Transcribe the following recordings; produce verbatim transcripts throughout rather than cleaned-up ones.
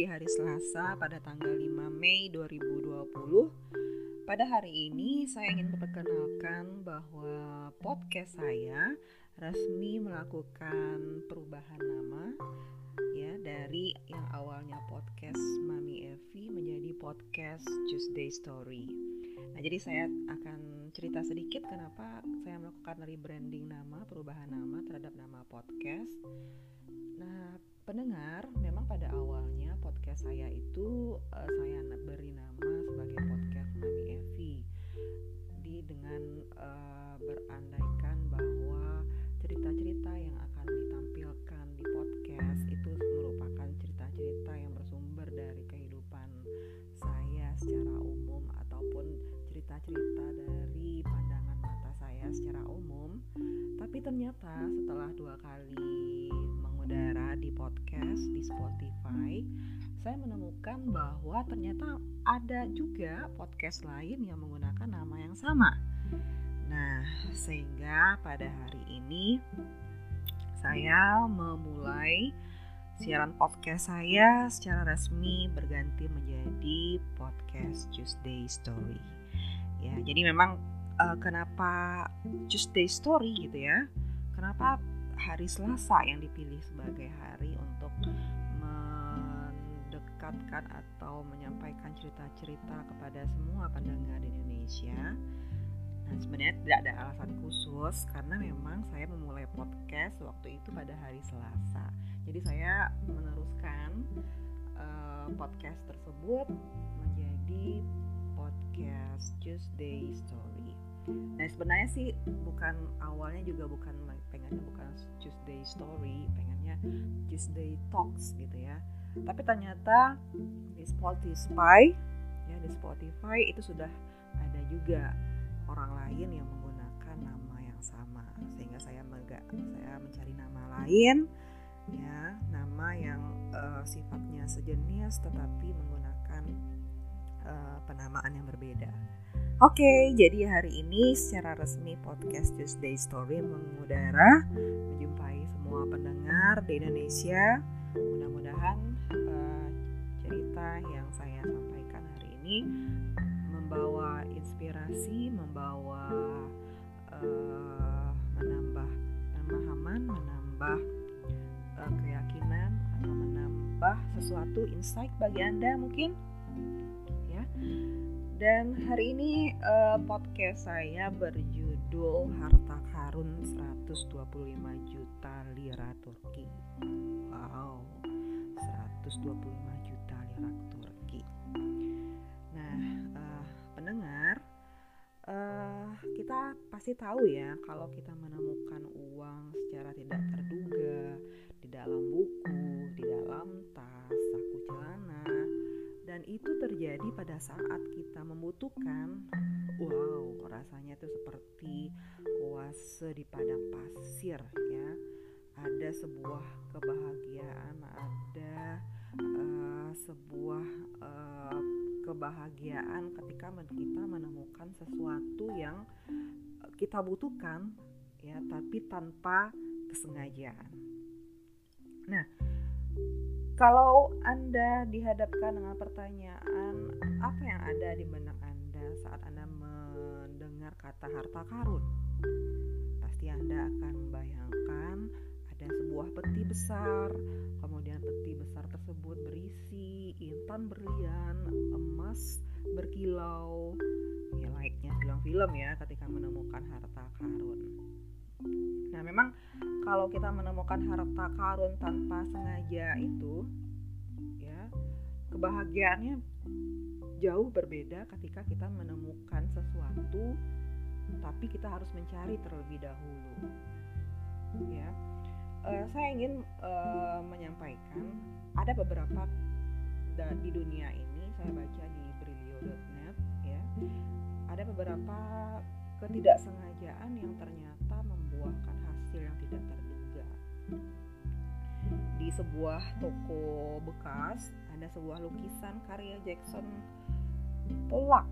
di hari Selasa pada tanggal lima Mei dua ribu dua puluh. Pada hari ini saya ingin memperkenalkan bahwa podcast saya resmi melakukan perubahan nama ya, dari yang awalnya podcast Mami Evi menjadi podcast Tuesday Story. Nah, jadi saya akan cerita sedikit kenapa saya melakukan rebranding nama, perubahan nama terhadap nama podcast. Nah, pendengar, memang pada awalnya podcast saya itu uh, saya beri nama sebagai podcast Mami Evi di dengan uh, berandaikan bahwa cerita-cerita yang akan ditampilkan di podcast itu merupakan cerita-cerita yang bersumber dari kehidupan saya secara umum ataupun cerita-cerita dari pandangan mata saya secara umum. Tapi ternyata setelah dua kali mengudara di podcast di Spotify, saya menemukan bahwa ternyata ada juga podcast lain yang menggunakan nama yang sama. Nah, sehingga pada hari ini saya memulai siaran podcast saya secara resmi berganti menjadi podcast Tuesday Story. Ya, jadi memang uh, kenapa Tuesday Story gitu ya? Kenapa hari Selasa yang dipilih sebagai hari untuk mendekatkan atau menyampaikan cerita-cerita kepada semua pendengar di Indonesia? Nah, sebenarnya tidak ada alasan khusus karena memang saya memulai podcast waktu itu pada hari Selasa. Jadi saya meneruskan uh, podcast tersebut menjadi podcast Tuesday Story. Nah, sebenarnya sih bukan awalnya juga bukan pengennya bukan Tuesday Story, pengennya Tuesday Talks gitu ya. Tapi ternyata di Spotify ya di Spotify itu sudah ada juga orang lain yang menggunakan nama yang sama, sehingga saya mega, saya mencari nama lain ya, nama yang uh, sifatnya sejenis tetapi menggunakan uh, penamaan yang berbeda. Oke, okay, jadi hari ini secara resmi podcast Tuesday Story mengudara, menjumpai semua pendengar di Indonesia. Mudah-mudahan uh, cerita yang saya sampaikan hari ini membawa inspirasi, membawa uh, menambah pemahaman, menambah uh, keyakinan, atau menambah sesuatu insight bagi Anda mungkin ya. Dan hari ini uh, podcast saya berjudul Harta Karun seratus dua puluh lima juta lira Turki. Wow, seratus dua puluh lima juta lira Turki. Nah, uh, pendengar, uh, kita pasti tahu ya kalau kita menemukan uang secara tidak terduga di dalam buku, di dalam tas, saku celana. Dan itu terjadi pada saat kita membutuhkan. Wow, rasanya itu seperti oase di padang pasir ya. Ada sebuah kebahagiaan, ada uh, sebuah uh, kebahagiaan ketika kita menemukan sesuatu yang kita butuhkan ya, tapi tanpa kesengajaan. Nah, kalau Anda dihadapkan dengan pertanyaan apa yang ada di benak Anda saat Anda mendengar kata harta karun, pasti Anda akan membayangkan ada sebuah peti besar, kemudian peti besar tersebut berisi intan berlian, emas berkilau, ya layaknya film-film ya ketika menemukan harta karun. Nah, memang kalau kita menemukan harta karun tanpa sengaja itu ya, kebahagiaannya jauh berbeda ketika kita menemukan sesuatu tapi kita harus mencari terlebih dahulu ya. Uh, saya ingin uh, menyampaikan ada beberapa da- di dunia ini, saya baca di brilio dot net ya, ada beberapa ketidaksengajaan yang ternyata membuahkan hasil yang tidak terduga. Di sebuah toko bekas ada sebuah lukisan karya Jackson Pollock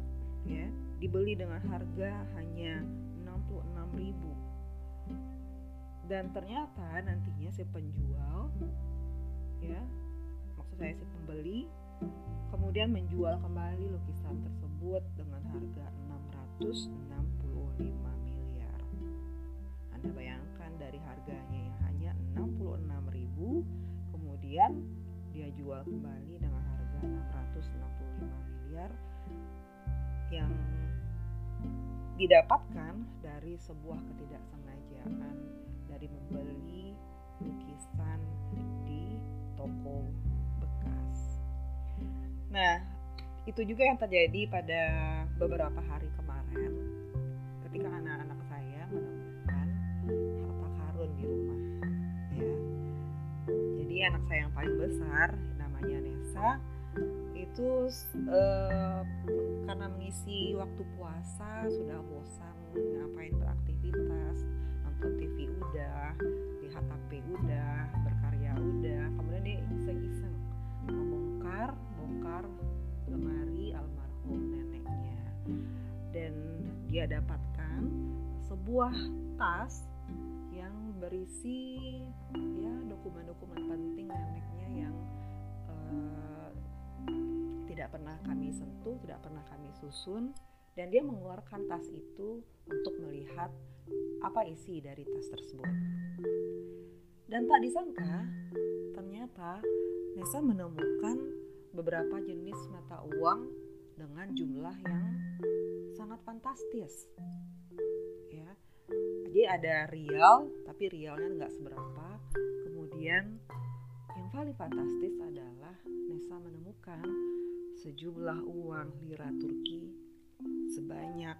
ya, dibeli dengan harga hanya enam puluh enam ribu. Dan ternyata nantinya si penjual ya, maksud saya si pembeli kemudian menjual kembali lukisan tersebut dengan harga enam ratus enam puluh lima miliar. Anda bayangkan, dari harganya yang hanya enam puluh enam ribu kemudian dia jual kembali dengan harga enam ratus enam puluh lima miliar yang didapatkan dari sebuah ketidaksengajaan dari membeli lukisan di toko bekas. Nah, itu juga yang terjadi pada beberapa hari kemarin ketika anak-anak saya menemukan harta karun di rumah. Ya. Jadi anak saya yang paling besar, namanya Nesa, itu eh, karena mengisi waktu puasa sudah bosan ngapain beraktivitas, nonton T V udah, lihat H P udah, berkarya udah, kemudian dia iseng-iseng membongkar bongkar lemari almarhum neneknya, dan dia dapatkan sebuah tas yang berisi ya dokumen-dokumen penting neneknya yang eh, tidak pernah kami sentuh, tidak pernah kami susun, dan dia mengeluarkan tas itu untuk melihat apa isi dari tas tersebut. Dan tak disangka, ternyata Nesa menemukan beberapa jenis mata uang dengan jumlah yang sangat fantastis. Ya, jadi ada rial, tapi rialnya nggak seberapa. Kemudian yang paling fantastis adalah Nesa menemukan sejumlah uang lira Turki sebanyak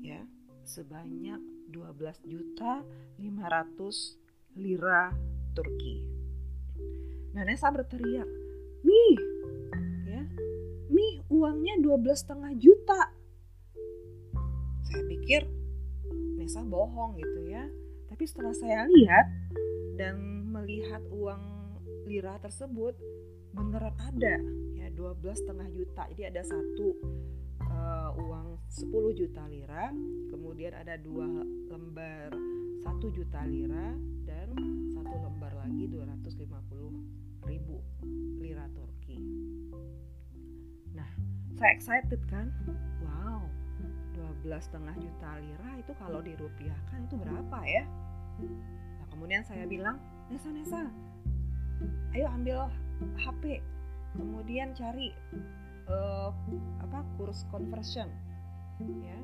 ya sebanyak dua belas juta lima ratus lira Turki. Nah, Nesa berteriak, "Nih, ya, nih uangnya dua belas setengah juta." Saya pikir Nesa bohong gitu ya. Tapi setelah saya lihat dan melihat uang lira tersebut, beneran ada ya dua belas setengah juta. Jadi ada satu uh, uang sepuluh juta lira, kemudian ada dua lembar satu juta lira, dan satu lembar lagi dua ratus lima puluh ribu lira Turki. Nah, saya excited kan? Wow, dua belas setengah juta lira itu kalau dirupiahkan itu berapa ya? Nah, kemudian saya bilang, "Nesa, Nesa, ayo ambil H P, kemudian cari uh, apa kurs conversion ya."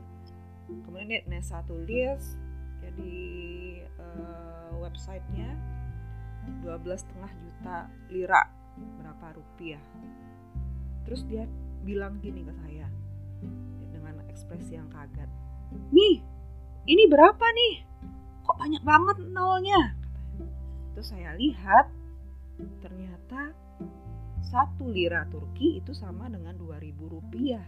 Kemudian Nesa tulis ya di uh, websitenya dua belas setengah juta lira berapa rupiah. Terus dia bilang gini ke saya dengan ekspresi yang kaget, "Nih, ini berapa nih? Kok banyak banget nolnya?" Terus saya lihat, ternyata satu lira Turki itu sama dengan dua ribu rupiah.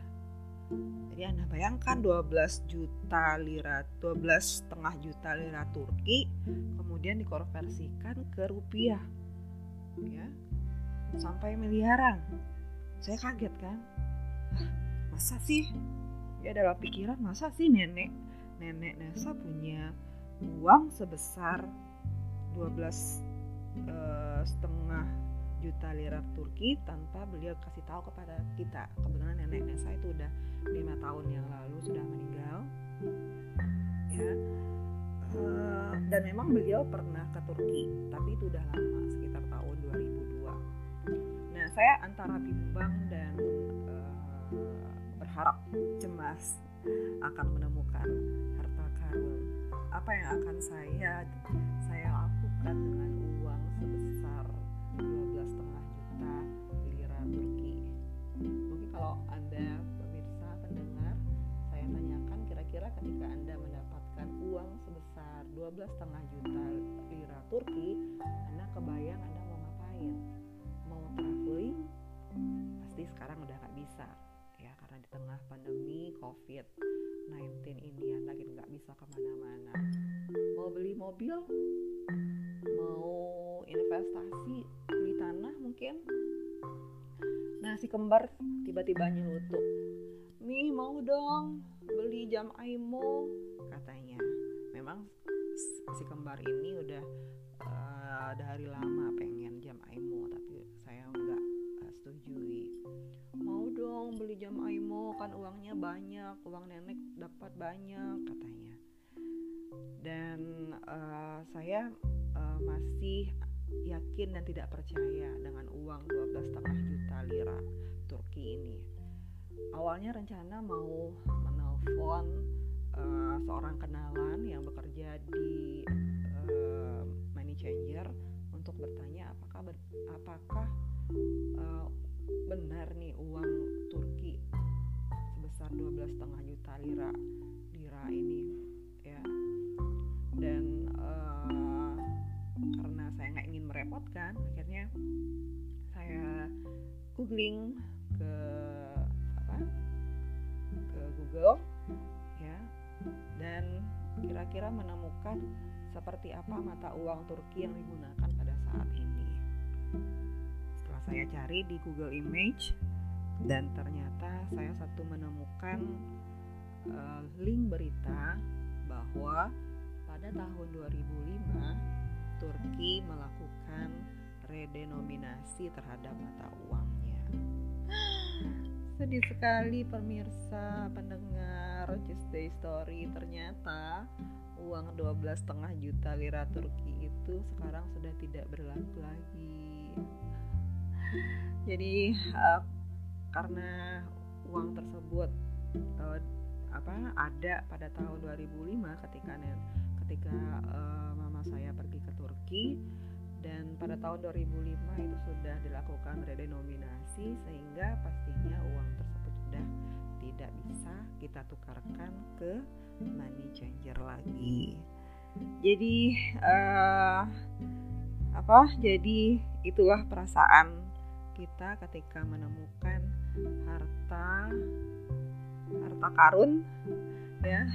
Jadi Anda bayangkan, dua belas juta lira, dua belas setengah juta lira Turki kemudian dikonversikan ke rupiah, ya, sampai miliaran. Saya kaget kan? Hah, masa sih? Ya, dalam pikiran, masa sih nenek nenek Nesa punya uang sebesar dua belas setengah juta lira Turki tanpa beliau kasih tahu kepada kita. Kebetulan nenek Nesa itu udah lima tahun yang lalu sudah meninggal ya. Uh, dan memang beliau pernah ke Turki, tapi itu udah lama, sekitar tahun dua ribu dua. Nah, saya antara bimbang dan uh, berharap cemas akan menemukan harta karun. Apa yang akan saya saya lakukan dengan uang sebesar dua belas setengah juta lira Turki? Mungkin kalau Anda pemirsa pendengar, saya tanyakan, kira-kira ketika Anda mendapatkan uang sebesar dua belas setengah juta lira Turki, Anda kebayang Anda mau ngapain? Mau traveling? Pasti sekarang udah gak bisa ya, karena di tengah pandemi covid sembilan belas ini Anda gitu gak bisa kemana-mana. Mau beli mobil? Mau investasi di tanah mungkin? Nah, si kembar tiba-tiba nyelutuk, "Nih, mau dong beli jam Aimo," katanya. Memang si kembar ini udah uh, dari lama pengen jam Aimo, tapi saya disetujui. Mau dong beli jam Aimo, kan uangnya banyak, uang nenek dapat banyak katanya. Dan uh, saya uh, masih yakin dan tidak percaya dengan uang dua belas koma lima juta lira Turki ini. Awalnya rencana mau menelpon uh, seorang kenalan yang bekerja di uh, money changer untuk bertanya apakah ber, apakah uh, benar nih uang Turki sebesar dua belas koma lima juta lira lira ini ya. Dan uh, karena saya nggak ingin merepotkan, akhirnya saya googling ke apa ke Google ya, dan kira-kira menemukan seperti apa mata uang Turki yang digunakan pada saat ini. Setelah saya cari di Google Image, dan ternyata saya satu menemukan uh, link berita bahwa pada tahun dua ribu lima Turki melakukan redenominasi terhadap mata uangnya. Sedih sekali pemirsa pendengar Tuesday Story, ternyata uang dua belas koma lima juta lira Turki itu sekarang sudah tidak berlaku lagi. Jadi uh, karena uang tersebut uh, apa ada pada tahun dua ribu lima ketika ketika uh, mama saya pergi ke Turki, dan pada tahun dua ribu lima itu sudah dilakukan redenominasi sehingga pastinya uang tersebut sudah tidak bisa kita tukarkan ke money changer lagi. Jadi uh, apa? Jadi itulah perasaan kita ketika menemukan harta harta karun ya,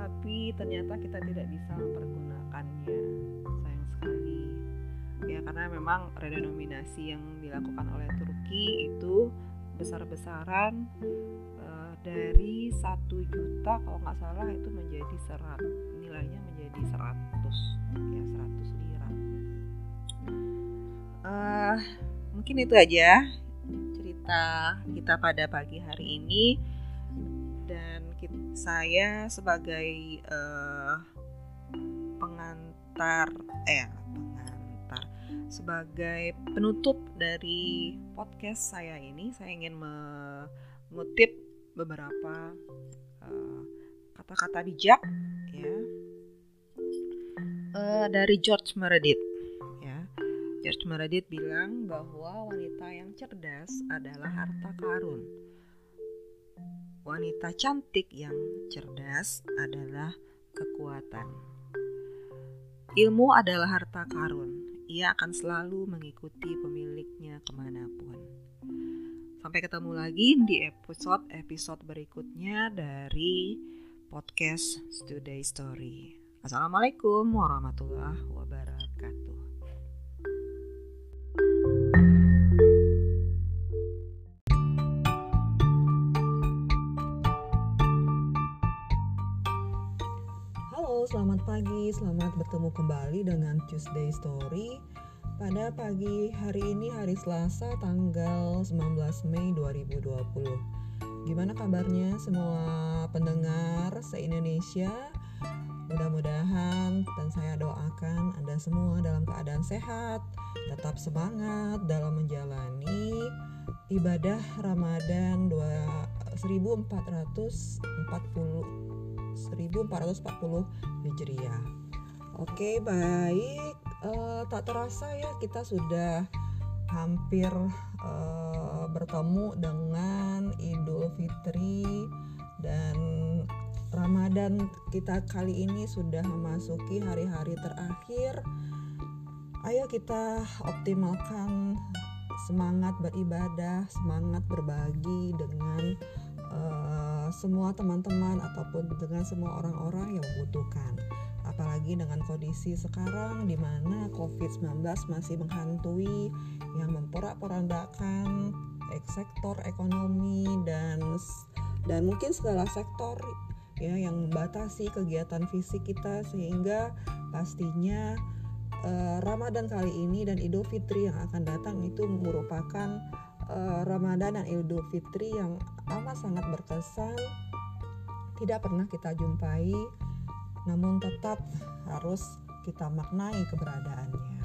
tapi ternyata kita tidak bisa mempergunakannya, sayang sekali ya, karena memang redenominasi yang dilakukan oleh Turki itu besar-besaran uh, dari satu juta kalau nggak salah itu menjadi seratus, nilainya menjadi seratus ya, seratus lira. Uh, mungkin itu aja cerita kita pada pagi hari ini, dan kita, saya sebagai uh, pengantar eh pengantar sebagai penutup dari podcast saya ini, saya ingin mengutip beberapa uh, kata-kata bijak ya uh, dari George Meredith. George Meredith bilang bahwa wanita yang cerdas adalah harta karun. Wanita cantik yang cerdas adalah kekuatan. Ilmu adalah harta karun. Ia akan selalu mengikuti pemiliknya kemanapun. Sampai ketemu lagi di episode-episode berikutnya dari podcast Today Story. Assalamualaikum warahmatullahi wabarakatuh. Selamat pagi, selamat bertemu kembali dengan Tuesday Story. Pada pagi hari ini hari Selasa tanggal sembilan belas Mei dua ribu dua puluh. Gimana kabarnya semua pendengar se-Indonesia? Mudah-mudahan dan saya doakan Anda semua dalam keadaan sehat, tetap semangat dalam menjalani ibadah Ramadan seribu empat ratus empat puluh Hijriah. Oke, baik, uh, tak terasa ya kita sudah hampir uh, bertemu dengan Idul Fitri, dan Ramadan kita kali ini sudah memasuki hari-hari terakhir. Ayo kita optimalkan semangat beribadah, semangat berbagi dengan Uh, semua teman-teman ataupun dengan semua orang-orang yang membutuhkan, apalagi dengan kondisi sekarang di mana covid sembilan belas masih menghantui yang memporak-porandakan sektor ekonomi dan dan mungkin segala sektor ya, yang membatasi kegiatan fisik kita, sehingga pastinya uh, Ramadan kali ini dan Idul Fitri yang akan datang itu merupakan uh, Ramadan dan Idul Fitri yang amat sangat berkesan, tidak pernah kita jumpai, namun tetap harus kita maknai keberadaannya.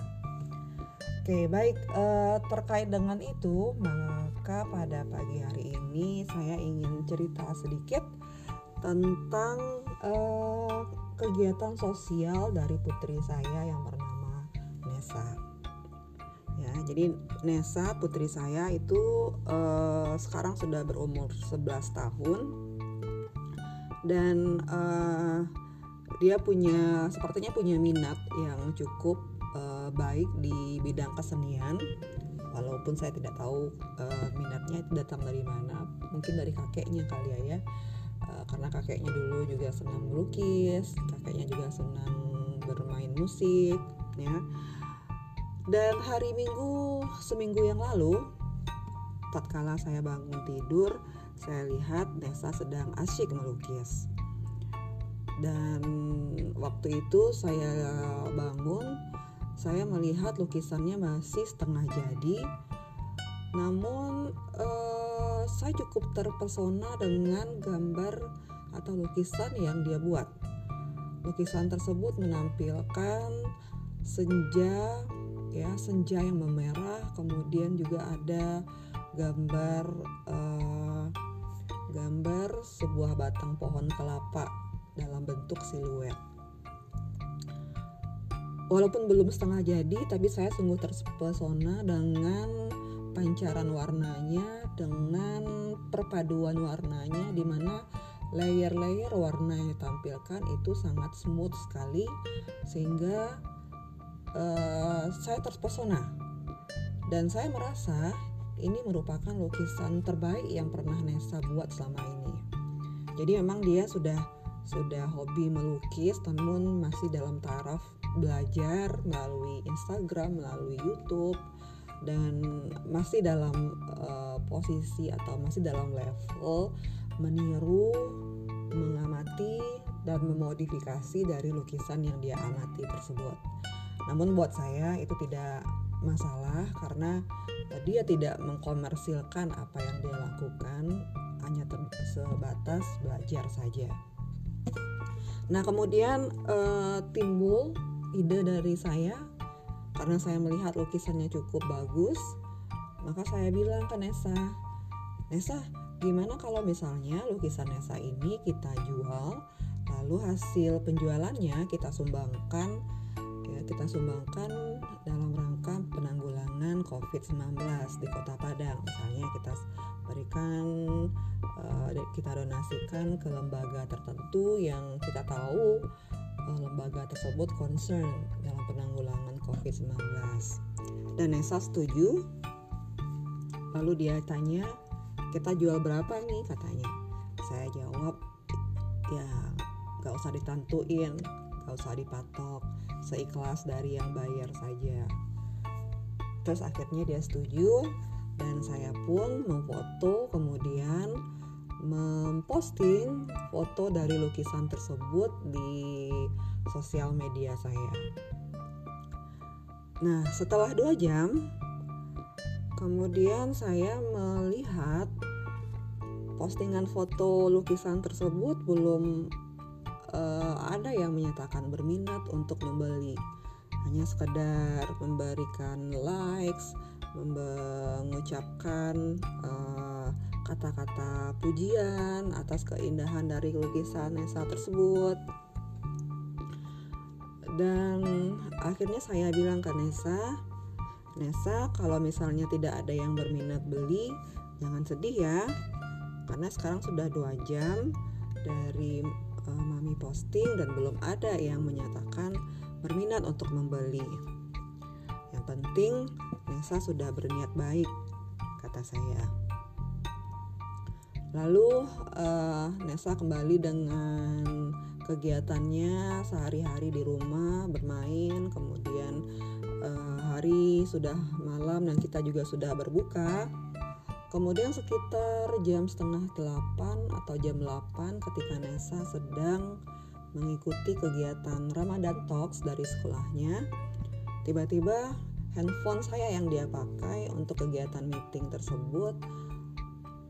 Oke, baik, uh, terkait dengan itu, maka pada pagi hari ini saya ingin cerita sedikit tentang uh, kegiatan sosial dari putri saya yang bernama Nessa. Ya, jadi Nessa, putri saya itu uh, sekarang sudah berumur sebelas tahun dan uh, dia punya sepertinya punya minat yang cukup uh, baik di bidang kesenian. Walaupun saya tidak tahu uh, minatnya itu datang dari mana, mungkin dari kakeknya kali ya. ya. Karena kakeknya dulu juga senang melukis, kakeknya juga senang bermain musik, ya. Dan hari Minggu, seminggu yang lalu, tatkala saya bangun tidur, saya lihat Nessa sedang asyik melukis. Dan waktu itu saya bangun, saya melihat lukisannya masih setengah jadi, namun eh, saya cukup terpesona dengan gambar atau lukisan yang dia buat. Lukisan tersebut menampilkan senja, ya, senja yang memerah, kemudian juga ada gambar eh, gambar sebuah batang pohon kelapa dalam bentuk siluet. Walaupun belum setengah jadi, tapi saya sungguh terpesona dengan pancaran warnanya, dengan perpaduan warnanya, di mana layer-layer warna yang ditampilkan itu sangat smooth sekali, sehingga uh, saya terpesona dan saya merasa ini merupakan lukisan terbaik yang pernah Nessa buat selama ini. Jadi memang dia sudah sudah hobi melukis, namun masih dalam taraf belajar melalui Instagram, melalui YouTube, dan masih dalam uh, posisi atau masih dalam level meniru, mengamati, dan memodifikasi dari lukisan yang dia amati tersebut. Namun buat saya itu tidak masalah, karena dia tidak mengkomersilkan apa yang dia lakukan, hanya ter- sebatas belajar saja. Nah, kemudian uh, timbul ide dari saya. Karena saya melihat lukisannya cukup bagus, maka saya bilang ke Nessa, Nessa, gimana kalau misalnya lukisan Nessa ini kita jual, lalu hasil penjualannya kita sumbangkan, ya, kita sumbangkan dalam rangka penanggulangan covid sembilan belas di Kota Padang, misalnya kita berikan, uh, kita donasikan ke lembaga tertentu yang kita tahu lembaga tersebut concern dalam penanggulangan covid sembilan belas. Dan Nessa setuju. Lalu dia tanya, kita jual berapa nih katanya. Saya jawab, ya gak usah ditentuin, gak usah dipatok, seikhlas dari yang bayar saja. Terus akhirnya dia setuju, dan saya pun memfoto, kemudian memposting foto dari lukisan tersebut di sosial media saya. Nah, setelah dua jam, kemudian saya melihat postingan foto lukisan tersebut belum uh, ada yang menyatakan berminat untuk membeli. Hanya sekedar memberikan likes, mengucapkan uh, kata-kata pujian atas keindahan dari lukisan Nessa tersebut. Dan akhirnya saya bilang ke Nessa, Nessa, kalau misalnya tidak ada yang berminat beli, jangan sedih ya, karena sekarang sudah dua jam dari uh, mami posting dan belum ada yang menyatakan berminat untuk membeli. Yang penting Nessa sudah berniat baik, kata saya. Lalu uh, Nessa kembali dengan kegiatannya sehari-hari di rumah, bermain. Kemudian uh, hari sudah malam dan kita juga sudah berbuka. Kemudian sekitar jam setengah delapan atau jam delapan, ketika Nessa sedang mengikuti kegiatan Ramadan Talks dari sekolahnya, tiba-tiba handphone saya yang dia pakai untuk kegiatan meeting tersebut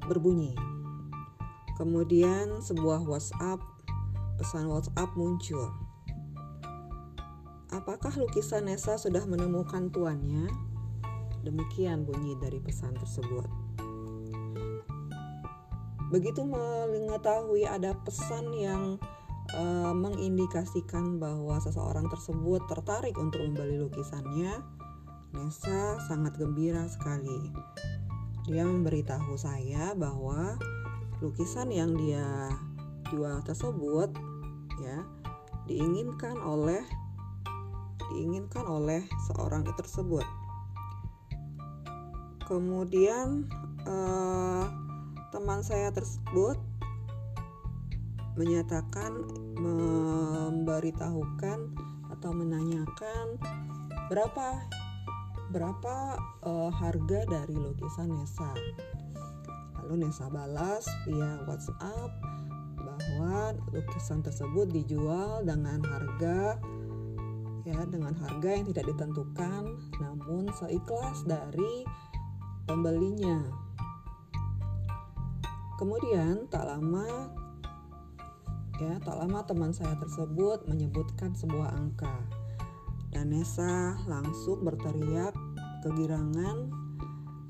berbunyi. Kemudian sebuah WhatsApp, pesan WhatsApp muncul. Apakah lukisan Nessa sudah menemukan tuannya? Demikian bunyi dari pesan tersebut. Begitu mengetahui ada pesan yang e, mengindikasikan bahwa seseorang tersebut tertarik untuk membeli lukisannya, Nessa sangat gembira sekali. Dia memberitahu saya bahwa lukisan yang dia jual tersebut ya diinginkan oleh diinginkan oleh seorang itu tersebut. Kemudian e, teman saya tersebut menyatakan, memberitahukan atau menanyakan berapa berapa uh, harga dari lukisan Nessa. Lalu Nessa balas via WhatsApp bahwa lukisan tersebut dijual dengan harga ya dengan harga yang tidak ditentukan, namun seikhlas dari pembelinya. Kemudian tak lama ya, tak lama teman saya tersebut menyebutkan sebuah angka. Dan Nessa langsung berteriak kegirangan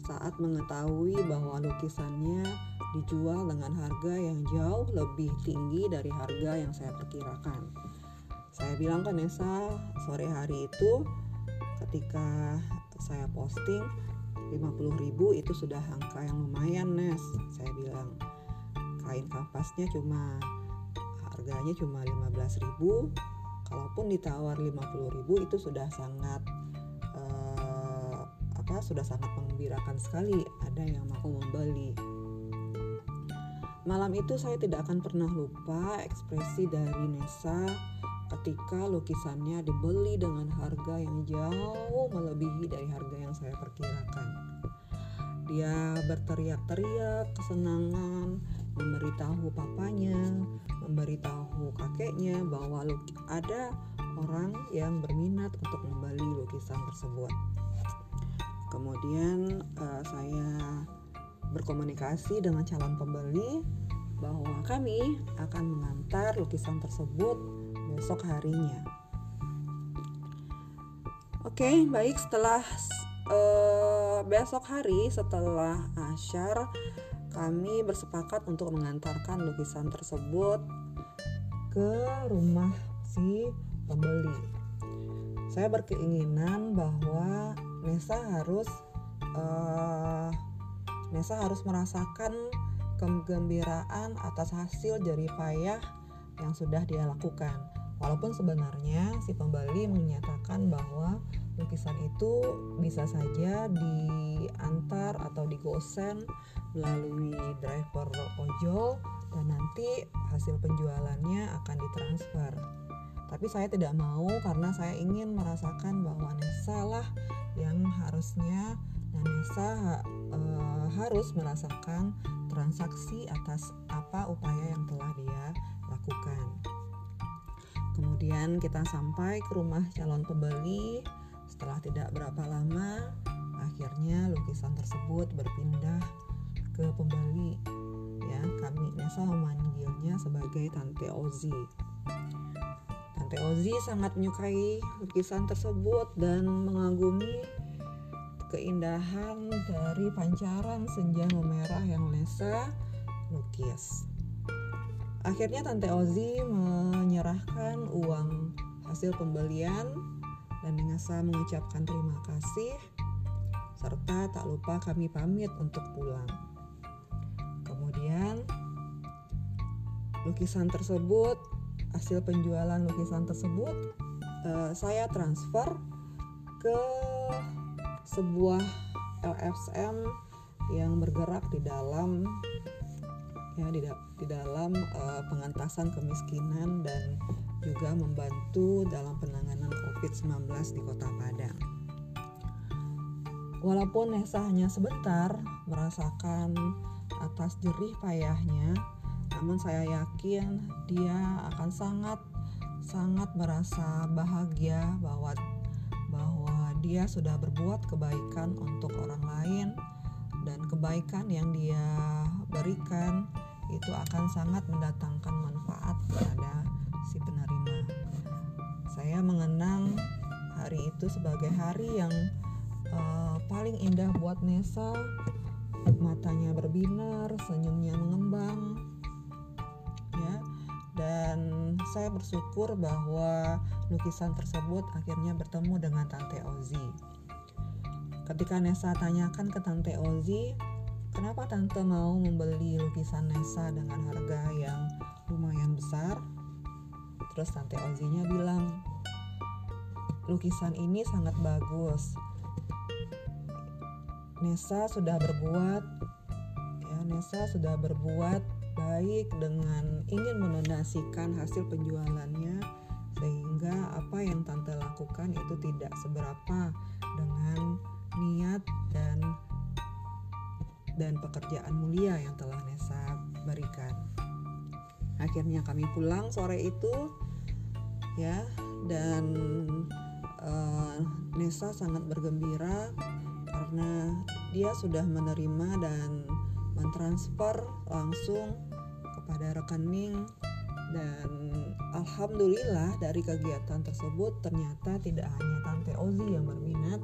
saat mengetahui bahwa lukisannya dijual dengan harga yang jauh lebih tinggi dari harga yang saya perkirakan. Saya bilang ke Nessa sore hari itu ketika saya posting, lima puluh ribu itu sudah angka yang lumayan, Nes. Saya bilang kain kanvasnya cuma harganya cuma lima belas ribu, kalaupun ditawar lima puluh ribu itu sudah sangat eh, apa sudah sangat menggembirakan sekali, ada yang mau membeli. Malam itu saya tidak akan pernah lupa ekspresi dari Nessa ketika lukisannya dibeli dengan harga yang jauh melebihi dari harga yang saya perkirakan. Dia berteriak-teriak kesenangan, memberitahu papanya, memberitahu kakeknya bahwa ada orang yang berminat untuk membeli lukisan tersebut. Kemudian uh, saya berkomunikasi dengan calon pembeli bahwa kami akan mengantar lukisan tersebut besok harinya. Oke, okay, baik, setelah uh, besok hari setelah asyar kami bersepakat untuk mengantarkan lukisan tersebut ke rumah si pembeli. Saya berkeinginan bahwa Nessa harus uh, Nessa harus merasakan kegembiraan atas hasil jeripayah yang sudah dia lakukan, walaupun sebenarnya si pembeli menyatakan bahwa lukisan itu bisa saja diantar atau digosen melalui driver ojol dan nanti hasil penjualannya akan ditransfer. Tapi saya tidak mau karena saya ingin merasakan bahwa Nessa lah yang harusnya dan Nessa e, harus merasakan transaksi atas apa upaya yang telah dia lakukan. Kemudian kita sampai ke rumah calon pembeli. Setelah tidak berapa lama, akhirnya lukisan tersebut berpindah ke pembeli. Ya, kami Nessa memanggilnya sebagai Tante Ozi. Tante Ozi sangat menyukai lukisan tersebut dan mengagumi keindahan dari pancaran senja memerah yang Nessa lukis. Akhirnya Tante Ozi menyerahkan uang hasil pembelian dan Nessa mengucapkan terima kasih serta tak lupa kami pamit untuk pulang. Kemudian lukisan tersebut, hasil penjualan lukisan tersebut eh, saya transfer ke sebuah L F S M yang bergerak di dalam ya di, da- di dalam uh, pengentasan kemiskinan dan juga membantu dalam penanganan covid sembilan belas di Kota Padang. Walaupun Nessa hanya sebentar merasakan atas jerih payahnya, namun saya yakin dia akan sangat sangat merasa bahagia bahwa bahwa dia sudah berbuat kebaikan untuk orang lain, dan kebaikan yang dia berikan itu akan sangat mendatangkan manfaat kepada si penerima. Saya mengenang hari itu sebagai hari yang uh, paling indah buat Nessa. Matanya berbinar, senyumnya mengembang, ya. Dan saya bersyukur bahwa lukisan tersebut akhirnya bertemu dengan Tante Ozi. Ketika Nessa tanyakan ke Tante Ozi, kenapa Tante mau membeli lukisan Nessa dengan harga yang lumayan besar? Terus Tante Ozinya bilang, lukisan ini sangat bagus. Nessa sudah berbuat, ya Nessa sudah berbuat baik dengan ingin mendonasikan hasil penjualannya, sehingga apa yang Tante lakukan itu tidak seberapa dengan niat dan dan pekerjaan mulia yang telah Nessa berikan. Akhirnya kami pulang sore itu, ya, dan uh, Nessa sangat bergembira karena dia sudah menerima dan mentransfer langsung kepada rekening, dan alhamdulillah dari kegiatan tersebut ternyata tidak hanya Tante Ozi yang berminat,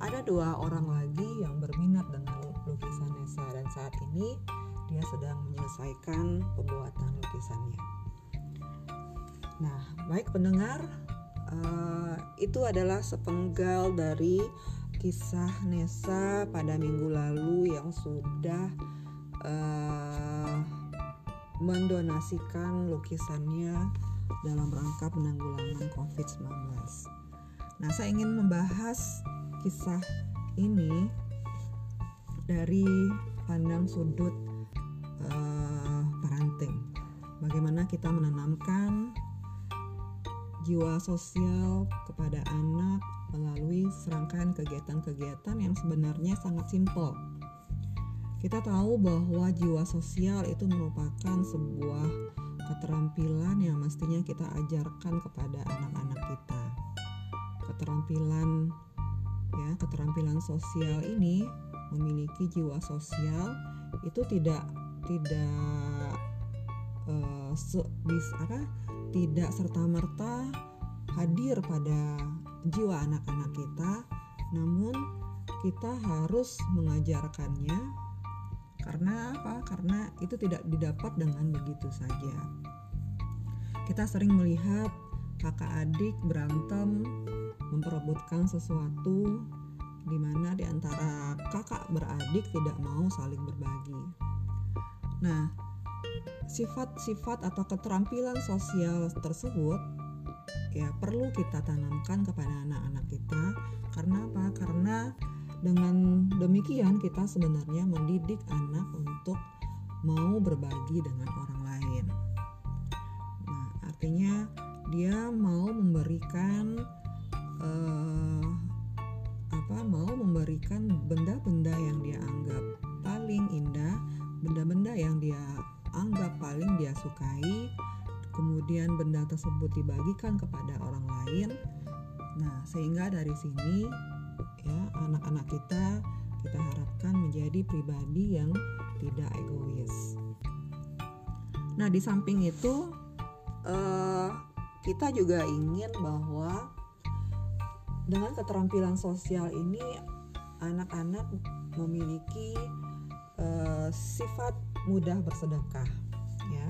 ada dua orang lagi yang berminat dengan lukisan Nessa, dan saat ini dia sedang menyelesaikan pembuatan lukisannya. Nah, baik pendengar, uh, itu adalah sepenggal dari kisah Nessa pada minggu lalu yang sudah uh, mendonasikan lukisannya dalam rangka penanggulangan covid sembilan belas. Nah, saya ingin membahas kisah ini dari pandang sudut uh, parenting. Bagaimana kita menanamkan jiwa sosial kepada anak melalui serangkaian kegiatan-kegiatan yang sebenarnya sangat simpel. Kita tahu bahwa jiwa sosial itu merupakan sebuah keterampilan yang mestinya kita ajarkan kepada anak-anak kita. Keterampilan ya, keterampilan sosial ini memiliki jiwa sosial itu tidak tidak uh, se, bis, apa, tidak serta-merta hadir pada jiwa anak-anak kita, namun kita harus mengajarkannya. Karena apa? Karena itu tidak didapat dengan begitu saja. Kita sering melihat kakak adik berantem memperebutkan sesuatu, di mana di antara kakak beradik tidak mau saling berbagi. Nah, sifat-sifat atau keterampilan sosial tersebut ya perlu kita tanamkan kepada anak-anak kita. Karena apa? Karena dengan demikian kita sebenarnya mendidik anak untuk mau berbagi dengan orang lain. Nah, artinya dia mau memberikan uh, apa mau memberikan benda-benda yang dia anggap paling indah, benda-benda yang dia anggap paling dia sukai, kemudian benda tersebut dibagikan kepada orang lain. Nah, sehingga dari sini ya anak-anak kita kita harapkan menjadi pribadi yang tidak egois. Nah, di samping itu uh, kita juga ingin bahwa dengan keterampilan sosial ini anak-anak memiliki uh, sifat mudah bersedekah, ya.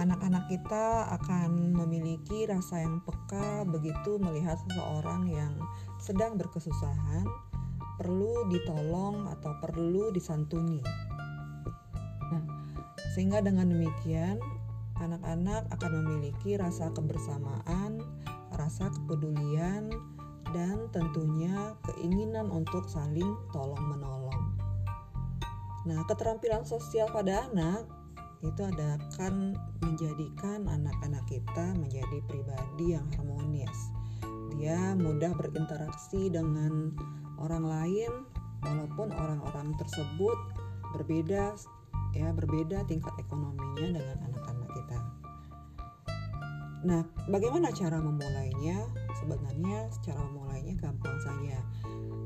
Anak-anak kita akan memiliki rasa yang peka begitu melihat seseorang yang sedang berkesusahan, perlu ditolong atau perlu disantuni. Nah, sehingga dengan demikian anak-anak akan memiliki rasa kebersamaan, rasa kepedulian, dan tentunya keinginan untuk saling tolong-menolong. Nah, keterampilan sosial pada anak itu akan menjadikan anak-anak kita menjadi pribadi yang harmonis. Dia mudah berinteraksi dengan orang lain, walaupun orang-orang tersebut berbeda, ya berbeda tingkat ekonominya dengan anak-anak kita. Nah, bagaimana cara memulainya? Sebenarnya cara memulainya gampang saja.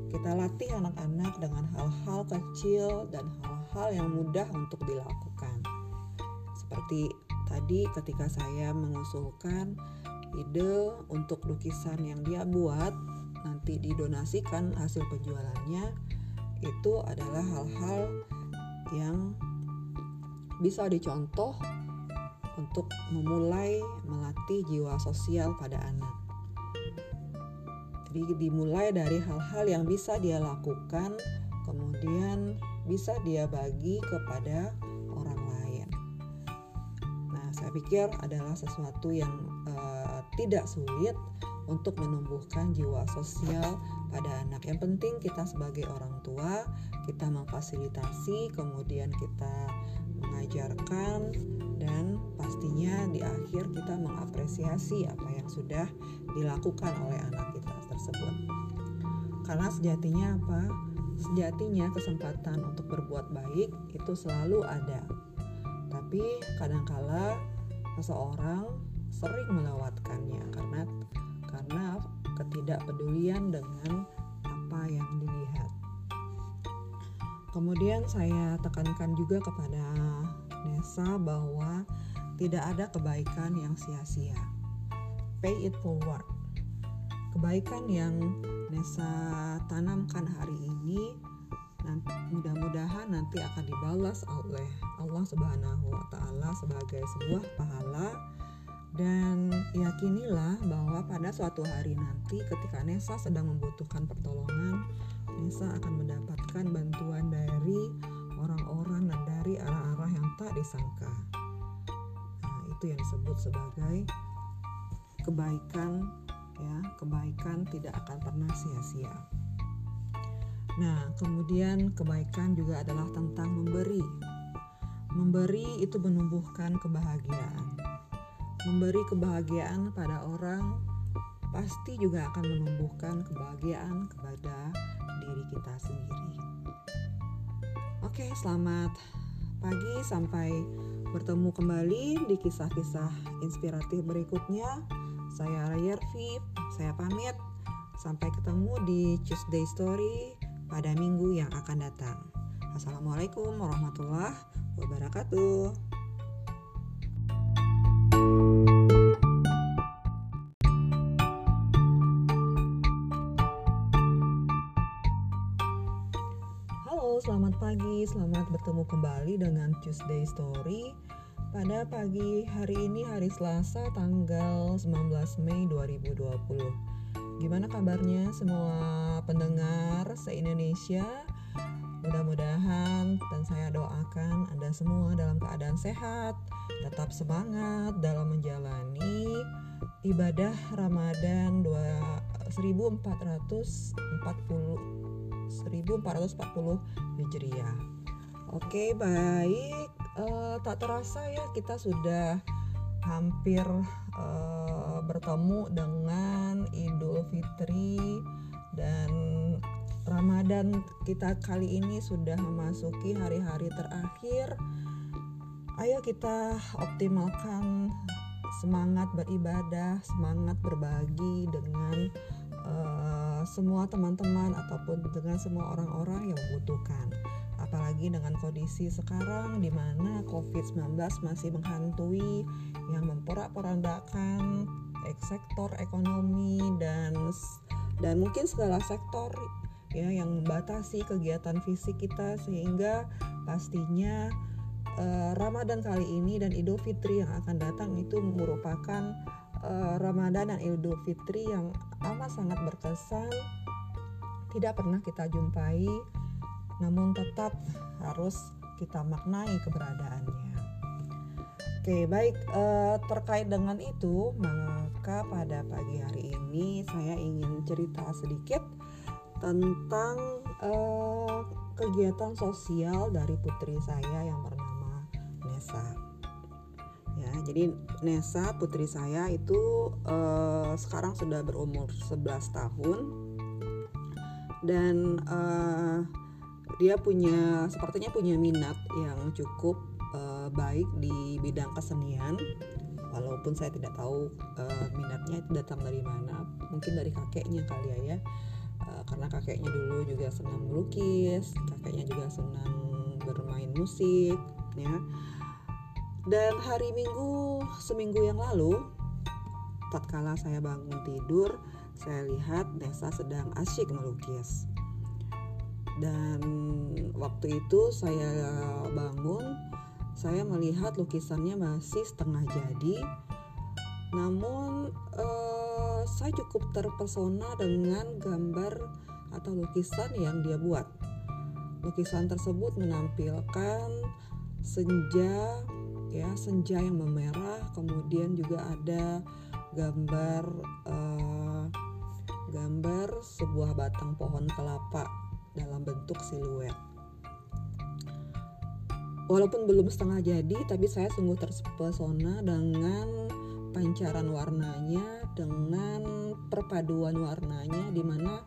Kita latih anak-anak dengan hal-hal kecil dan hal-hal yang mudah untuk dilakukan. Seperti tadi ketika saya mengusulkan ide untuk lukisan yang dia buat nanti didonasikan hasil penjualannya, itu adalah hal-hal yang bisa dicontoh untuk memulai melatih jiwa sosial pada anak. Jadi dimulai dari hal-hal yang bisa dia lakukan, kemudian bisa dia bagi kepada orang lain. Nah, saya pikir adalah sesuatu yang eh, tidak sulit untuk menumbuhkan jiwa sosial pada anak. Yang penting kita sebagai orang tua, kita memfasilitasi, kemudian kita mengajarkan, dan pastinya di akhir kita mengapresiasi apa yang sudah dilakukan oleh anak kita tersebut. Karena sejatinya apa? Sejatinya kesempatan untuk berbuat baik itu selalu ada. Tapi kadangkala seseorang sering melewatkannya karena karena ketidakpedulian dengan apa yang dilihat. Kemudian saya tekankan juga kepada Nessa bahwa tidak ada kebaikan yang sia-sia. Pay it forward. Kebaikan yang Nessa tanamkan hari ini nanti, mudah-mudahan nanti akan dibalas oleh Allah Subhanahu wa Ta'ala sebagai sebuah pahala. Dan yakinilah bahwa pada suatu hari nanti ketika Nessa sedang membutuhkan pertolongan, Nessa akan mendapatkan bantuan dari orang-orang dan dari arah-arah yang tak disangka. Nah, itu yang disebut sebagai kebaikan, ya, kebaikan tidak akan pernah sia-sia. Nah, kemudian kebaikan juga adalah tentang memberi. Memberi itu menumbuhkan kebahagiaan. Memberi kebahagiaan pada orang pasti juga akan menumbuhkan kebahagiaan kepada diri kita sendiri. Oke, selamat pagi, sampai bertemu kembali di kisah-kisah inspiratif berikutnya. Saya Raya Arfi, saya pamit. Sampai ketemu di Tuesday Story pada minggu yang akan datang. Assalamualaikum warahmatullahi wabarakatuh. Selamat pagi, selamat bertemu kembali dengan Tuesday Story. Pada pagi hari ini, hari Selasa, tanggal sembilan belas Mei dua ribu dua puluh. Gimana kabarnya semua pendengar se-Indonesia? Mudah-mudahan dan saya doakan Anda semua dalam keadaan sehat, tetap semangat dalam menjalani ibadah Ramadan seribu empat ratus empat puluh Hijriah. Oke, baik, e, tak terasa ya kita sudah hampir e, bertemu dengan Idul Fitri, dan Ramadan kita kali ini sudah memasuki hari-hari terakhir. Ayo kita optimalkan semangat beribadah, semangat berbagi dengan Uh, semua teman-teman ataupun dengan semua orang-orang yang membutuhkan. Apalagi dengan kondisi sekarang di mana covid sembilan belas masih menghantui, yang memporak-porandakan sektor ekonomi dan dan mungkin segala sektor, ya, yang membatasi kegiatan fisik kita, sehingga pastinya uh, Ramadan kali ini dan Idul Fitri yang akan datang itu merupakan Ramadan dan Idul Fitri yang amat sangat berkesan, tidak pernah kita jumpai, namun tetap harus kita maknai keberadaannya. Oke, baik, terkait dengan itu, maka pada pagi hari ini saya ingin cerita sedikit tentang kegiatan sosial dari putri saya yang bernama Nessa. Ya, jadi Nessa, putri saya itu uh, sekarang sudah berumur sebelas tahun, dan uh, dia punya sepertinya punya minat yang cukup uh, baik di bidang kesenian. walaupun saya tidak tahu uh, minatnya itu datang dari mana, mungkin dari kakeknya kali ya, ya. Uh, karena kakeknya dulu juga senang melukis, kakeknya juga senang bermain musik ya. Dan hari Minggu seminggu yang lalu, tatkala saya bangun tidur, saya lihat Nessa sedang asyik melukis. Dan waktu itu saya bangun, saya melihat lukisannya masih setengah jadi. Namun eh, saya cukup terpesona dengan gambar atau lukisan yang dia buat. Lukisan tersebut menampilkan senja, ya, senja yang memerah, kemudian juga ada gambar eh, gambar sebuah batang pohon kelapa dalam bentuk siluet. Walaupun belum setengah jadi, tapi saya sungguh terpesona dengan pancaran warnanya, dengan perpaduan warnanya, di mana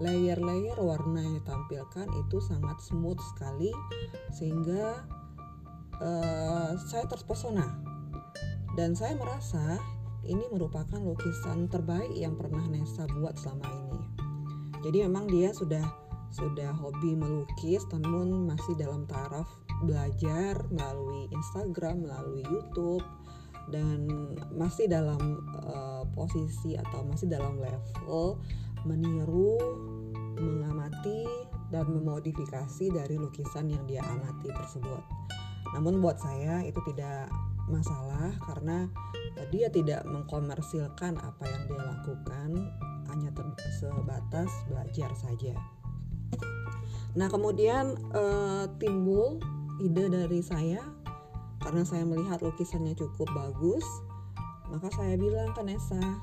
layer-layer warna yang ditampilkan itu sangat smooth sekali, sehingga Uh, saya terpesona dan saya merasa ini merupakan lukisan terbaik yang pernah Nessa buat selama ini. Jadi memang dia sudah sudah hobi melukis, namun masih dalam taraf belajar melalui Instagram, melalui YouTube, dan masih dalam uh, posisi atau masih dalam level meniru, mengamati, dan memodifikasi dari lukisan yang dia amati tersebut. Namun buat saya itu tidak masalah, karena dia tidak mengkomersilkan apa yang dia lakukan, hanya ter- sebatas belajar saja. Nah, kemudian eh, timbul ide dari saya, karena saya melihat lukisannya cukup bagus, maka saya bilang ke Nessa,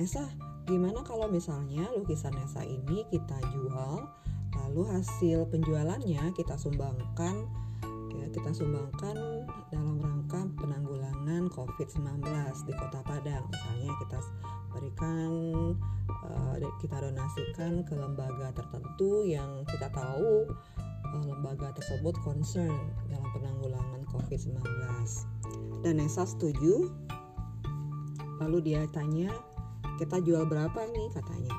Nessa, gimana kalau misalnya lukisan Nessa ini kita jual, lalu hasil penjualannya kita sumbangkan kita sumbangkan dalam rangka penanggulangan covid sembilan belas di Kota Padang. Misalnya kita berikan, kita donasikan ke lembaga tertentu yang kita tahu lembaga tersebut concern dalam penanggulangan covid sembilan belas. Dan Nessa setuju. Lalu dia tanya, kita jual berapa nih katanya.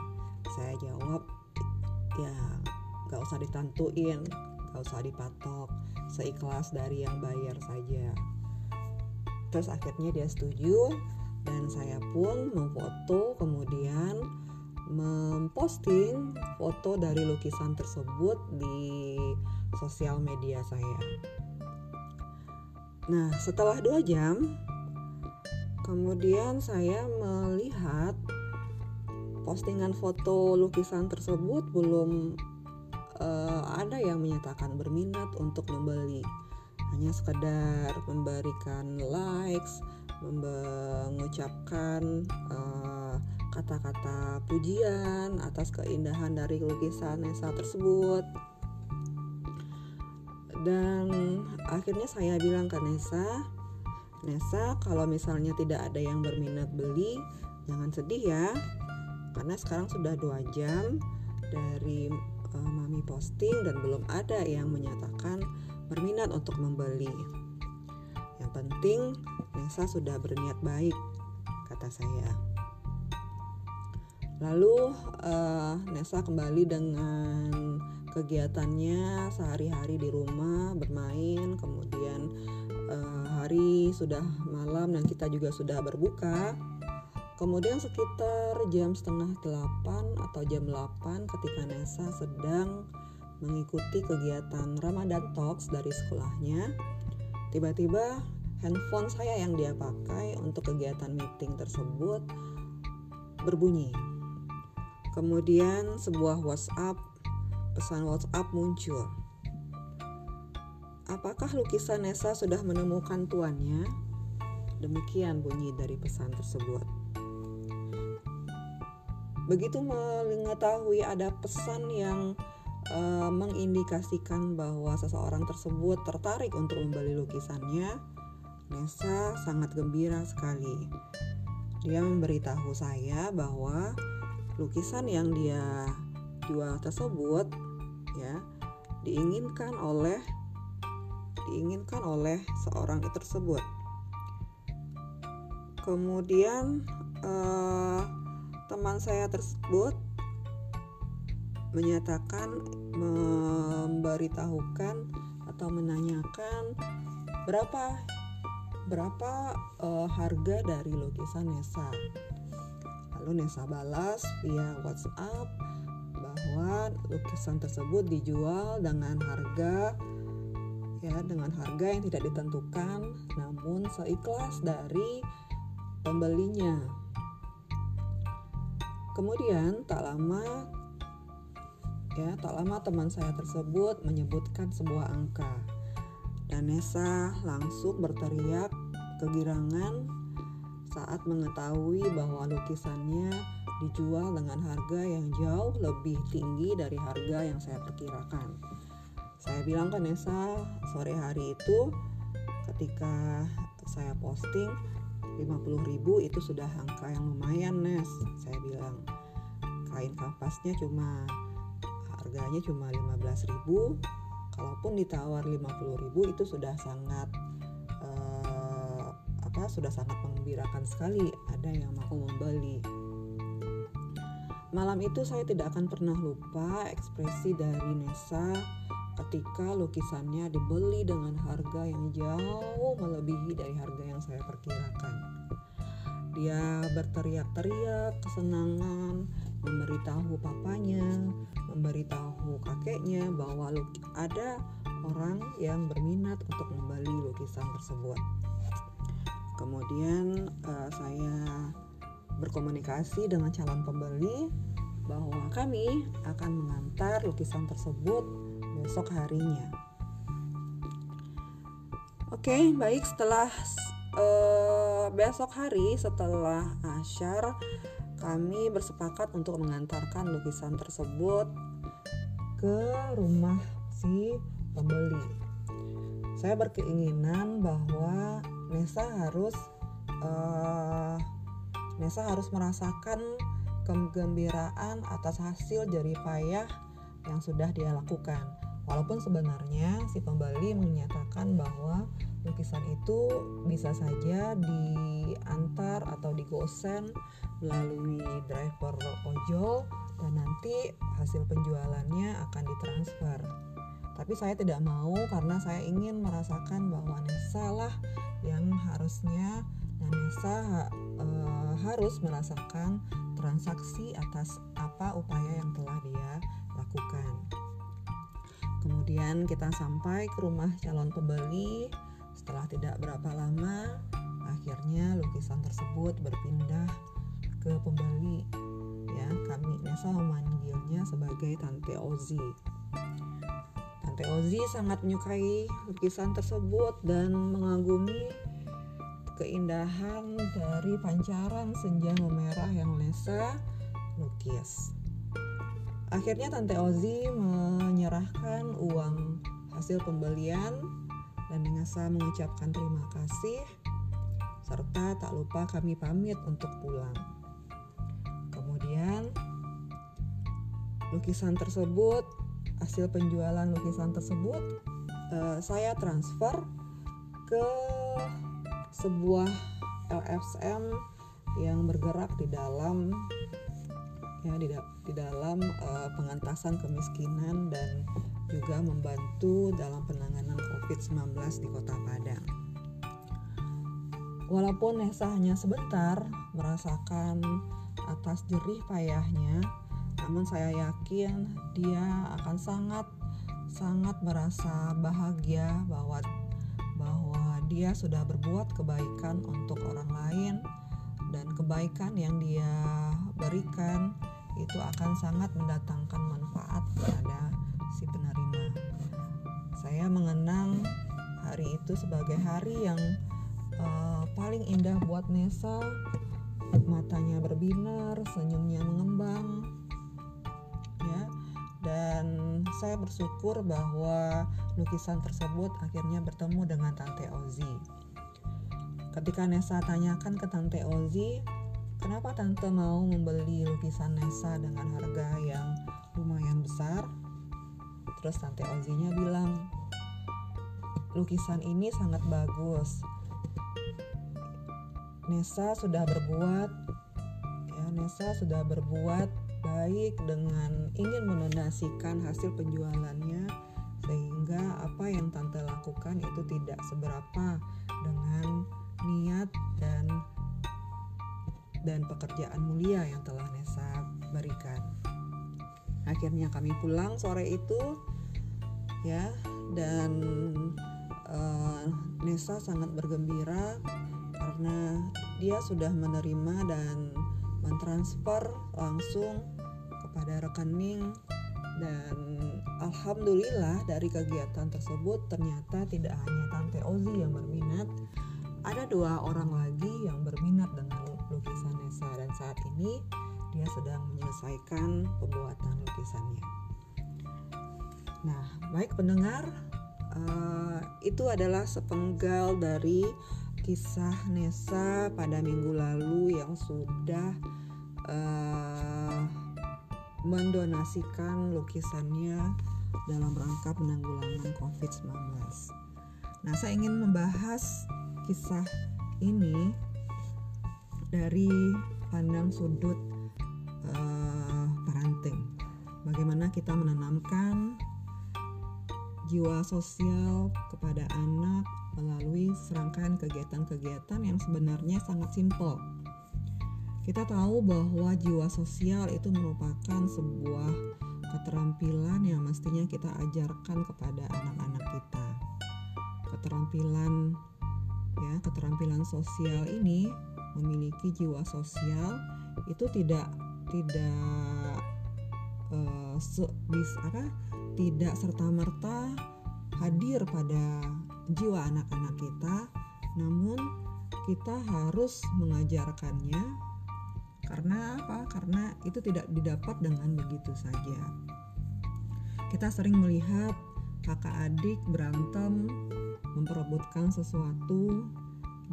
Saya jawab, ya gak usah ditentuin, gak usah dipatok, seikhlas dari yang bayar saja. Terus akhirnya dia setuju, dan saya pun memfoto, kemudian memposting foto dari lukisan tersebut di sosial media saya. Nah, setelah dua jam, kemudian saya melihat postingan foto lukisan tersebut belum Uh, ada yang menyatakan berminat untuk membeli, hanya sekedar memberikan likes, mengucapkan uh, kata-kata pujian atas keindahan dari lukisan Nessa tersebut. Dan akhirnya saya bilang ke Nessa, Nessa, kalau misalnya tidak ada yang berminat beli, jangan sedih ya, karena sekarang sudah dua jam dari Mami posting dan belum ada yang menyatakan berminat untuk membeli. Yang penting Nessa sudah berniat baik, kata saya. Lalu uh, Nessa kembali dengan kegiatannya sehari-hari di rumah, bermain. Kemudian uh, hari sudah malam dan kita juga sudah berbuka. Kemudian sekitar jam setengah delapan atau jam delapan, ketika Nessa sedang mengikuti kegiatan Ramadan Talks dari sekolahnya, tiba-tiba handphone saya yang dia pakai untuk kegiatan meeting tersebut berbunyi. Kemudian sebuah WhatsApp, pesan WhatsApp muncul. Apakah lukisan Nessa sudah menemukan tuannya? Demikian bunyi dari pesan tersebut. Begitu mengetahui ada pesan yang e, mengindikasikan bahwa seseorang tersebut tertarik untuk membeli lukisannya, Nessa sangat gembira sekali. Dia memberitahu saya bahwa lukisan yang dia jual tersebut, ya, diinginkan oleh diinginkan oleh seorang itu tersebut. Kemudian eh, teman saya tersebut menyatakan, memberitahukan atau menanyakan berapa berapa eh, harga dari lukisan Nessa. Lalu Nessa balas via WhatsApp bahwa lukisan tersebut dijual dengan harga ya dengan harga yang tidak ditentukan, namun seikhlas dari pembelinya. Kemudian tak lama Ya, tak lama teman saya tersebut menyebutkan sebuah angka, dan Nessa langsung berteriak kegirangan saat mengetahui bahwa lukisannya dijual dengan harga yang jauh lebih tinggi dari harga yang saya perkirakan. Saya bilang ke Nessa sore hari itu ketika saya posting, lima puluh ribu itu sudah angka yang lumayan, Nes. Saya bilang kain kanvasnya cuma harganya cuma lima belas ribu, kalaupun ditawar lima puluh ribu itu sudah sangat eh, apa sudah sangat menggembirakan sekali, ada yang mau membeli. Malam itu saya tidak akan pernah lupa ekspresi dari Nessa ketika lukisannya dibeli dengan harga yang jauh melebihi dari harga yang saya perkirakan. Dia berteriak-teriak kesenangan, memberitahu papanya, memberitahu kakeknya bahwa ada orang yang berminat untuk membeli lukisan tersebut. Kemudian uh, saya berkomunikasi dengan calon pembeli bahwa kami akan mengantar lukisan tersebut besok harinya. Oke, baik, setelah uh, besok hari setelah asyar, kami bersepakat untuk mengantarkan lukisan tersebut ke rumah si pembeli. Saya berkeinginan bahwa Nessa harus uh, Nessa harus merasakan kegembiraan atas hasil jeripayah yang sudah dia lakukan. Walaupun sebenarnya si pembeli menyatakan bahwa lukisan itu bisa saja diantar atau digosen melalui driver ojol dan nanti hasil penjualannya akan ditransfer. Tapi saya tidak mau karena saya ingin merasakan bahwa Nessa lah yang harusnya dan Nessa e, harus merasakan transaksi atas apa upaya yang telah dia lakukan. Kemudian kita sampai ke rumah calon pembeli. Setelah tidak berapa lama, akhirnya lukisan tersebut berpindah ke pembeli. Ya, kami Nessa memanggilnya sebagai Tante Ozi. Tante Ozi sangat menyukai lukisan tersebut dan mengagumi keindahan dari pancaran senja memerah yang Nessa lukis. Akhirnya Tante Ozi menyerahkan uang hasil pembelian dan Nessa mengucapkan terima kasih serta tak lupa kami pamit untuk pulang. Kemudian lukisan tersebut, hasil penjualan lukisan tersebut eh, saya transfer ke sebuah L F S M yang bergerak di dalam ya di, da- di dalam eh, pengentasan kemiskinan dan juga membantu dalam penanganan covid sembilan belas di Kota Padang. Walaupun Nessa hanya sebentar merasakan atas jerih payahnya, namun saya yakin dia akan sangat sangat merasa bahagia bahwa bahwa dia sudah berbuat kebaikan untuk orang lain, dan kebaikan yang dia berikan itu akan sangat mendatangkan manfaat kepada si penerima. Saya mengenang hari itu sebagai hari yang uh, paling indah buat Nessa. Matanya berbinar, senyumnya mengembang, ya. Dan saya bersyukur bahwa lukisan tersebut akhirnya bertemu dengan Tante Ozi. Ketika Nessa tanyakan ke Tante Ozi, kenapa Tante mau membeli lukisan Nessa dengan harga yang lumayan besar? Terus Tante Ozinya bilang, lukisan ini sangat bagus. Nessa sudah berbuat ya Nessa sudah berbuat baik dengan ingin mendonasikan hasil penjualannya, sehingga apa yang Tante lakukan itu tidak seberapa dengan niat dan dan pekerjaan mulia yang telah Nessa berikan. Akhirnya kami pulang sore itu ya, dan uh, Nessa sangat bergembira karena dia sudah menerima dan mentransfer langsung kepada rekening, dan alhamdulillah dari kegiatan tersebut ternyata tidak hanya Tante Ozi yang berminat, ada dua orang lagi yang berminat dengan lukisan Nessa, dan saat ini dia sedang menyelesaikan pembuatan lukisannya. Nah, baik pendengar, uh, itu adalah sepenggal dari kisah Nessa pada minggu lalu yang sudah uh, mendonasikan lukisannya dalam rangka penanggulangan covid sembilan belas. Nah, saya ingin membahas kisah ini dari pandang sudut uh, parenting. Bagaimana kita menanamkan jiwa sosial kepada anak melalui serangkaian kegiatan-kegiatan yang sebenarnya sangat simpel. Kita tahu bahwa jiwa sosial itu merupakan sebuah keterampilan yang mestinya kita ajarkan kepada anak-anak kita. Keterampilan ya, keterampilan sosial ini, memiliki jiwa sosial itu tidak tidak uh, se, bis, apa, tidak serta-merta hadir pada jiwa anak-anak kita, namun kita harus mengajarkannya. Karena apa? Karena itu tidak didapat dengan begitu saja. Kita sering melihat kakak adik berantem memperebutkan sesuatu,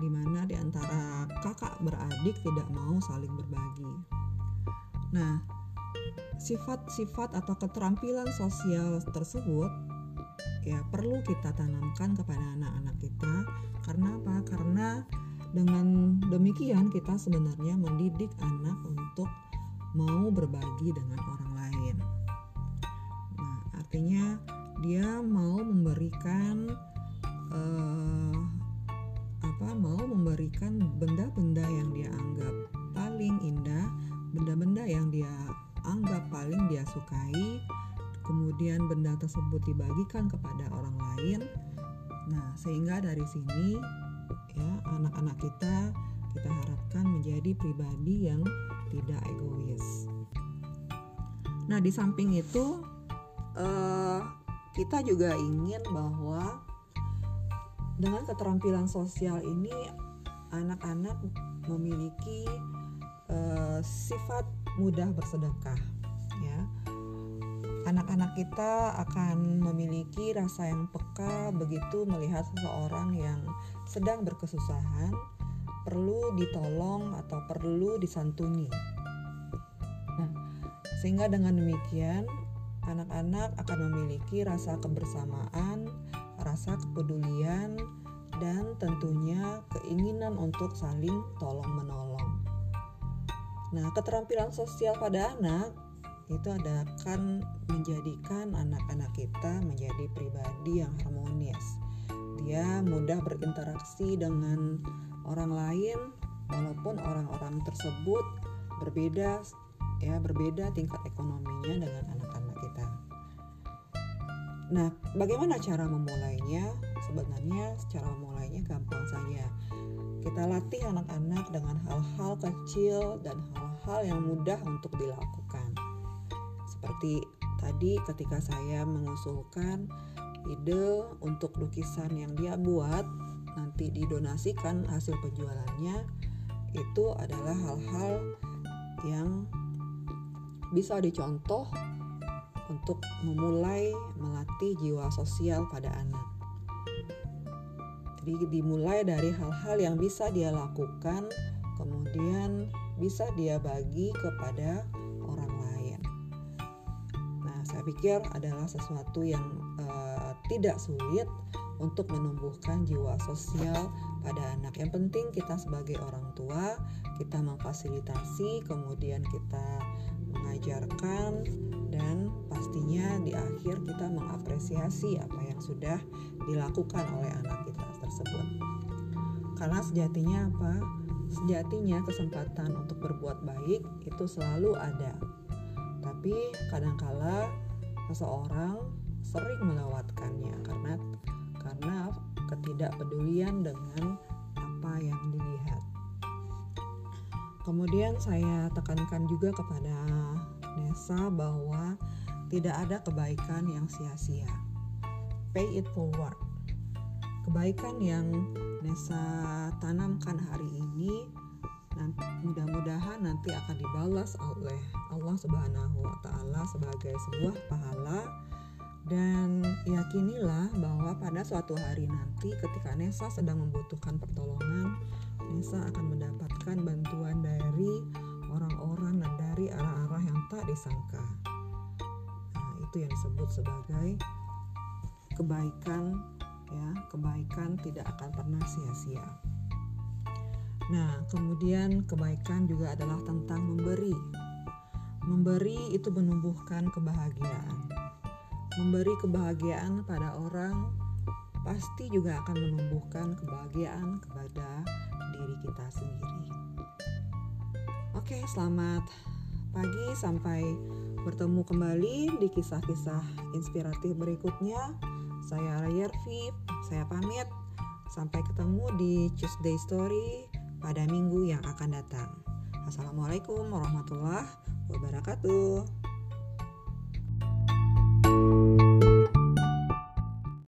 di mana di antara kakak beradik tidak mau saling berbagi. Nah, sifat-sifat atau keterampilan sosial tersebut ya perlu kita tanamkan kepada anak-anak kita. Karena apa? Karena dengan demikian kita sebenarnya mendidik anak untuk mau berbagi dengan orang lain. Nah, artinya dia mau memberikan uh, apa mau memberikan benda-benda yang dia anggap paling indah, benda-benda yang dia anggap paling dia sukai, kemudian benda tersebut dibagikan kepada orang lain. Nah, sehingga dari sini ya anak-anak kita kita harapkan menjadi pribadi yang tidak egois. Nah, di samping itu eh, kita juga ingin bahwa dengan keterampilan sosial ini anak-anak memiliki uh, sifat mudah bersedekah ya. Anak-anak kita akan memiliki rasa yang peka begitu melihat seseorang yang sedang berkesusahan, perlu ditolong atau perlu disantuni. Nah, sehingga dengan demikian anak-anak akan memiliki rasa kebersamaan, rasa kepedulian, dan tentunya keinginan untuk saling tolong-menolong. Nah, keterampilan sosial pada anak itu akan menjadikan anak-anak kita menjadi pribadi yang harmonis. Dia mudah berinteraksi dengan orang lain walaupun orang-orang tersebut berbeda ya, berbeda tingkat ekonominya dengan anak-anak kita. Nah, bagaimana cara memulainya? Sebenarnya cara memulainya gampang saja. Kita latih anak-anak dengan hal-hal kecil dan hal-hal yang mudah untuk dilakukan. Seperti tadi ketika saya mengusulkan ide untuk lukisan yang dia buat nanti didonasikan hasil penjualannya, itu adalah hal-hal yang bisa dicontoh untuk memulai melatih jiwa sosial pada anak. Jadi dimulai dari hal-hal yang bisa dia lakukan, kemudian bisa dia bagi kepada orang lain. Nah, saya pikir adalah sesuatu yang uh, tidak sulit untuk menumbuhkan jiwa sosial pada anak. Yang penting kita sebagai orang tua, kita memfasilitasi, kemudian kita mengajarkan, dan pastinya di akhir kita mengapresiasi apa yang sudah dilakukan oleh anak kita tersebut. Karena sejatinya apa? Sejatinya kesempatan untuk berbuat baik itu selalu ada. Tapi kadangkala seseorang sering melewatkannya karena karena ketidakpedulian dengan apa yang dilihat. Kemudian saya tekankan juga kepada Nessa bahwa tidak ada kebaikan yang sia-sia. Pay it forward. Kebaikan yang Nessa tanamkan hari ini nanti, mudah-mudahan nanti akan dibalas oleh Allah Subhanahu wa Ta'ala sebagai sebuah pahala. Dan yakinilah bahwa pada suatu hari nanti ketika Nessa sedang membutuhkan pertolongan, Nessa akan mendapatkan bantuan dari orang-orang dan dari arah-arah yang tak disangka. Nah, itu yang disebut sebagai kebaikan, ya, kebaikan tidak akan pernah sia-sia. Nah, kemudian kebaikan juga adalah tentang memberi. Memberi itu menumbuhkan kebahagiaan. Memberi kebahagiaan pada orang pasti juga akan menumbuhkan kebahagiaan kepada diri kita sendiri. Oke, selamat pagi. Sampai bertemu kembali di kisah-kisah inspiratif berikutnya. Saya Raya Arfi, saya pamit. Sampai ketemu di Tuesday Story pada minggu yang akan datang. Assalamualaikum warahmatullahi wabarakatuh.